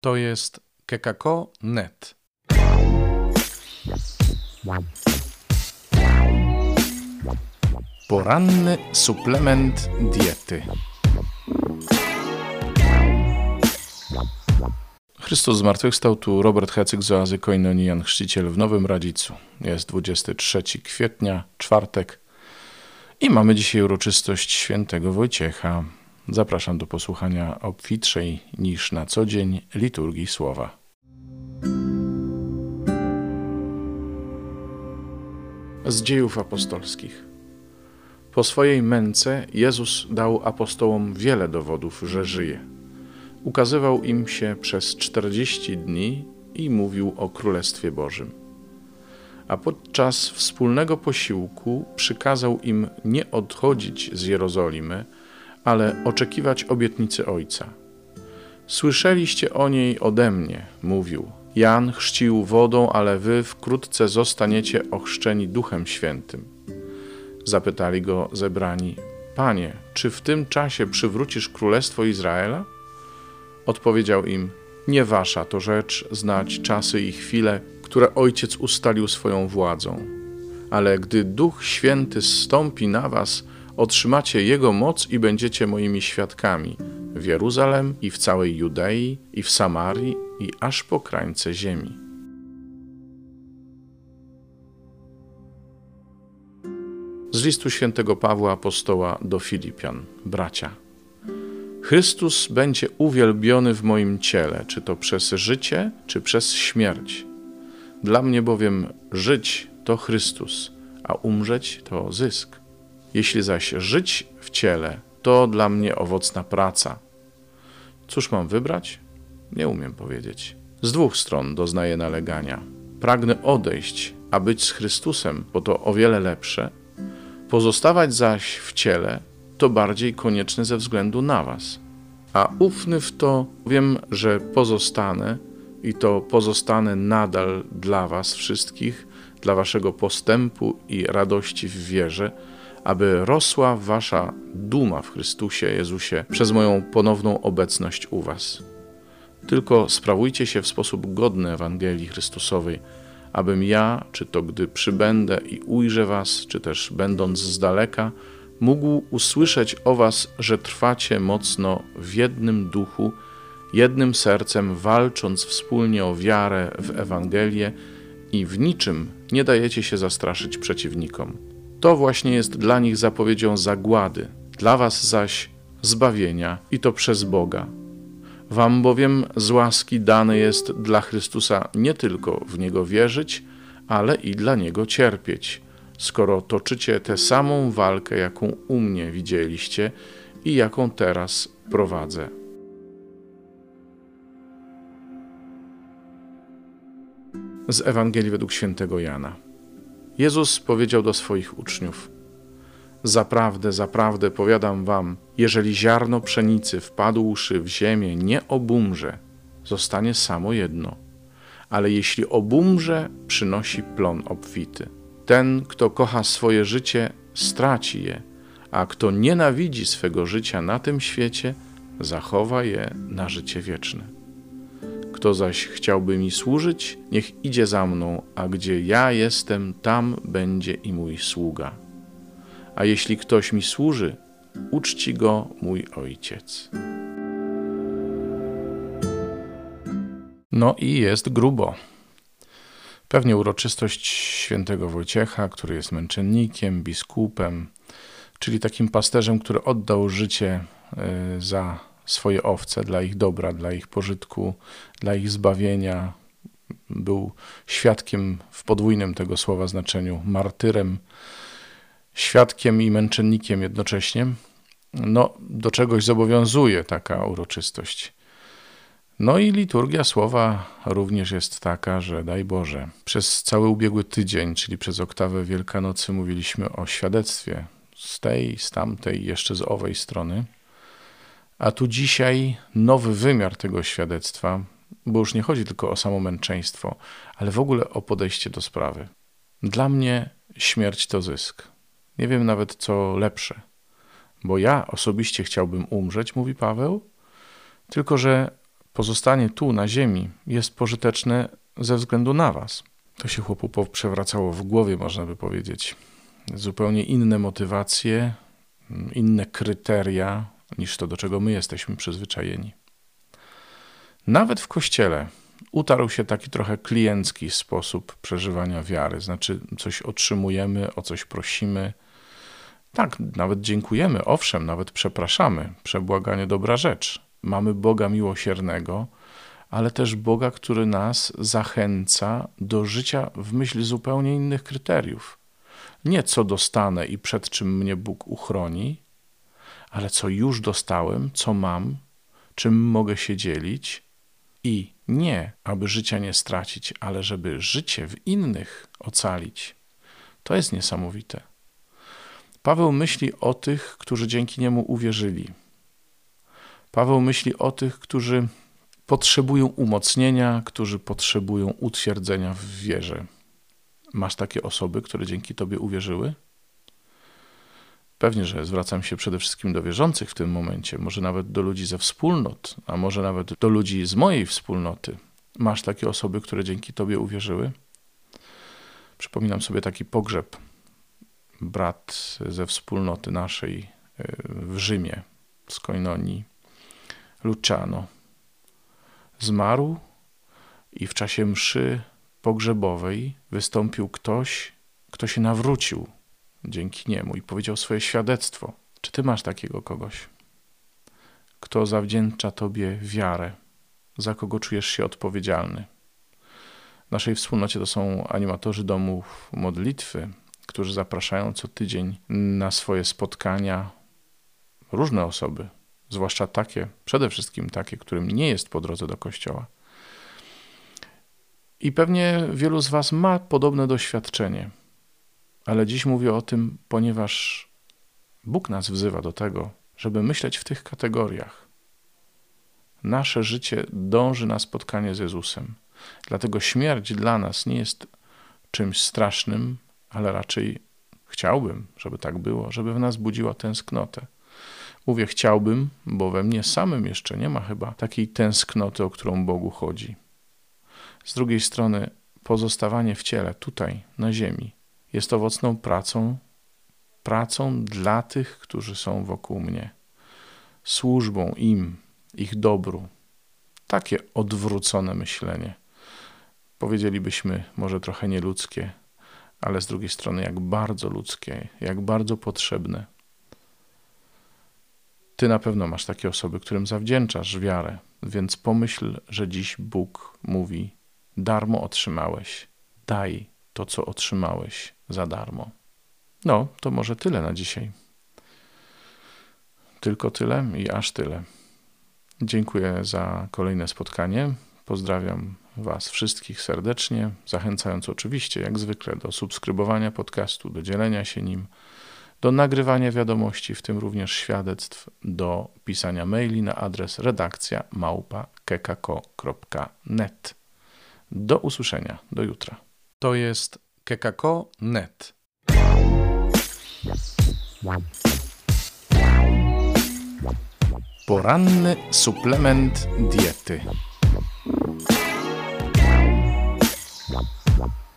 To jest kkko.net. Poranny suplement diety. Chrystus zmartwychwstał, tu Robert Hacyk z Oazy Koinonian, Jan Chrzciciel w Nowym Radzicu. Jest 23 kwietnia, czwartek i mamy dzisiaj uroczystość świętego Wojciecha. Zapraszam do posłuchania obfitszej niż na co dzień liturgii słowa. Z Dziejów Apostolskich. Po swojej męce Jezus dał apostołom wiele dowodów, że żyje. Ukazywał im się przez 40 dni i mówił o Królestwie Bożym. A podczas wspólnego posiłku przykazał im nie odchodzić z Jerozolimy, ale oczekiwać obietnicy Ojca. Słyszeliście o niej ode mnie, mówił. Jan chrzcił wodą, ale wy wkrótce zostaniecie ochrzczeni Duchem Świętym. Zapytali go zebrani, Panie, czy w tym czasie przywrócisz Królestwo Izraela? Odpowiedział im, nie wasza to rzecz znać czasy i chwile, które Ojciec ustalił swoją władzą. Ale gdy Duch Święty zstąpi na was, otrzymacie Jego moc i będziecie moimi świadkami w Jeruzalem i w całej Judei i w Samarii i aż po krańce ziemi. Z listu świętego Pawła Apostoła do Filipian. Bracia, Chrystus będzie uwielbiony w moim ciele, czy to przez życie, czy przez śmierć. Dla mnie bowiem żyć to Chrystus, a umrzeć to zysk. Jeśli zaś żyć w ciele, to dla mnie owocna praca. Cóż mam wybrać? Nie umiem powiedzieć. Z dwóch stron doznaję nalegania. Pragnę odejść, a być z Chrystusem, bo to o wiele lepsze. Pozostawać zaś w ciele to bardziej konieczne ze względu na was. A ufny w to wiem, że pozostanę i to pozostanę nadal dla was wszystkich, dla waszego postępu i radości w wierze, aby rosła wasza duma w Chrystusie Jezusie przez moją ponowną obecność u was. Tylko sprawujcie się w sposób godny Ewangelii Chrystusowej, abym ja, czy to gdy przybędę i ujrzę was, czy też będąc z daleka, mógł usłyszeć o was, że trwacie mocno w jednym duchu, jednym sercem, walcząc wspólnie o wiarę w Ewangelię i w niczym nie dajecie się zastraszyć przeciwnikom. To właśnie jest dla nich zapowiedzią zagłady, dla was zaś zbawienia i to przez Boga. Wam bowiem z łaski dane jest dla Chrystusa nie tylko w Niego wierzyć, ale i dla Niego cierpieć, skoro toczycie tę samą walkę, jaką u mnie widzieliście i jaką teraz prowadzę. Z Ewangelii według świętego Jana. Jezus powiedział do swoich uczniów, zaprawdę, zaprawdę powiadam wam, jeżeli ziarno pszenicy wpadłszy w ziemię nie obumrze, zostanie samo jedno, ale jeśli obumrze, przynosi plon obfity. Ten, kto kocha swoje życie, straci je, a kto nienawidzi swego życia na tym świecie, zachowa je na życie wieczne. Kto zaś chciałby mi służyć, niech idzie za mną, a gdzie ja jestem, tam będzie i mój sługa. A jeśli ktoś mi służy, uczci go mój Ojciec. No i jest grubo. Pewnie uroczystość świętego Wojciecha, który jest męczennikiem, biskupem, czyli takim pasterzem, który oddał życie za swoje owce, dla ich dobra, dla ich pożytku, dla ich zbawienia. Był świadkiem w podwójnym tego słowa znaczeniu, martyrem, świadkiem i męczennikiem jednocześnie. No, do czegoś zobowiązuje taka uroczystość. No i liturgia słowa również jest taka, że daj Boże. Przez cały ubiegły tydzień, czyli przez oktawę Wielkanocy mówiliśmy o świadectwie z tej, z tamtej, jeszcze z owej strony. A tu dzisiaj nowy wymiar tego świadectwa, bo już nie chodzi tylko o samo męczeństwo, ale w ogóle o podejście do sprawy. Dla mnie śmierć to zysk. Nie wiem nawet, co lepsze, bo ja osobiście chciałbym umrzeć, mówi Paweł, tylko że pozostanie tu na ziemi jest pożyteczne ze względu na was. To się chłopu przewracało w głowie, można by powiedzieć. Zupełnie inne motywacje, inne kryteria niż to, do czego my jesteśmy przyzwyczajeni. Nawet w kościele utarł się taki trochę kliencki sposób przeżywania wiary. Znaczy coś otrzymujemy, o coś prosimy. Tak, nawet dziękujemy, owszem, nawet przepraszamy. Przebłaganie dobra rzecz. Mamy Boga miłosiernego, ale też Boga, który nas zachęca do życia w myśl zupełnie innych kryteriów. Nie co dostanę i przed czym mnie Bóg uchroni, ale co już dostałem, co mam, czym mogę się dzielić i nie, aby życia nie stracić, ale żeby życie w innych ocalić. To jest niesamowite. Paweł myśli o tych, którzy dzięki niemu uwierzyli. Paweł myśli o tych, którzy potrzebują umocnienia, którzy potrzebują utwierdzenia w wierze. Masz takie osoby, które dzięki tobie uwierzyły? Pewnie, że zwracam się przede wszystkim do wierzących w tym momencie, może nawet do ludzi ze wspólnot, a może nawet do ludzi z mojej wspólnoty. Masz takie osoby, które dzięki tobie uwierzyły? Przypominam sobie taki pogrzeb. Brat ze wspólnoty naszej w Rzymie, w Skoinonii, Luciano, zmarł i w czasie mszy pogrzebowej wystąpił ktoś, kto się nawrócił dzięki niemu i powiedział swoje świadectwo. Czy ty masz takiego kogoś, kto zawdzięcza tobie wiarę, za kogo czujesz się odpowiedzialny? W naszej wspólnocie to są animatorzy domów modlitwy, którzy zapraszają co tydzień na swoje spotkania różne osoby, zwłaszcza takie, przede wszystkim takie, którym nie jest po drodze do kościoła. I pewnie wielu z was ma podobne doświadczenie, ale dziś mówię o tym, ponieważ Bóg nas wzywa do tego, żeby myśleć w tych kategoriach. Nasze życie dąży na spotkanie z Jezusem, dlatego śmierć dla nas nie jest czymś strasznym, ale raczej chciałbym, żeby tak było, żeby w nas budziła tęsknotę. Mówię chciałbym, bo we mnie samym jeszcze nie ma chyba takiej tęsknoty, o którą Bogu chodzi. Z drugiej strony pozostawanie w ciele, tutaj, na ziemi, jest owocną pracą dla tych, którzy są wokół mnie, służbą im, ich dobru. Takie odwrócone myślenie, powiedzielibyśmy może trochę nieludzkie, ale z drugiej strony jak bardzo ludzkie, jak bardzo potrzebne. Ty na pewno masz takie osoby, którym zawdzięczasz wiarę, więc pomyśl, że dziś Bóg mówi: darmo otrzymałeś, daj to, co otrzymałeś za darmo. No, to może tyle na dzisiaj. Tylko tyle i aż tyle. Dziękuję za kolejne spotkanie. Pozdrawiam was wszystkich serdecznie, zachęcając oczywiście, jak zwykle, do subskrybowania podcastu, do dzielenia się nim, do nagrywania wiadomości, w tym również świadectw, do pisania maili na adres redakcja@kkko.net. Do usłyszenia, do jutra. To jest kkko.net. Poranny suplement diety.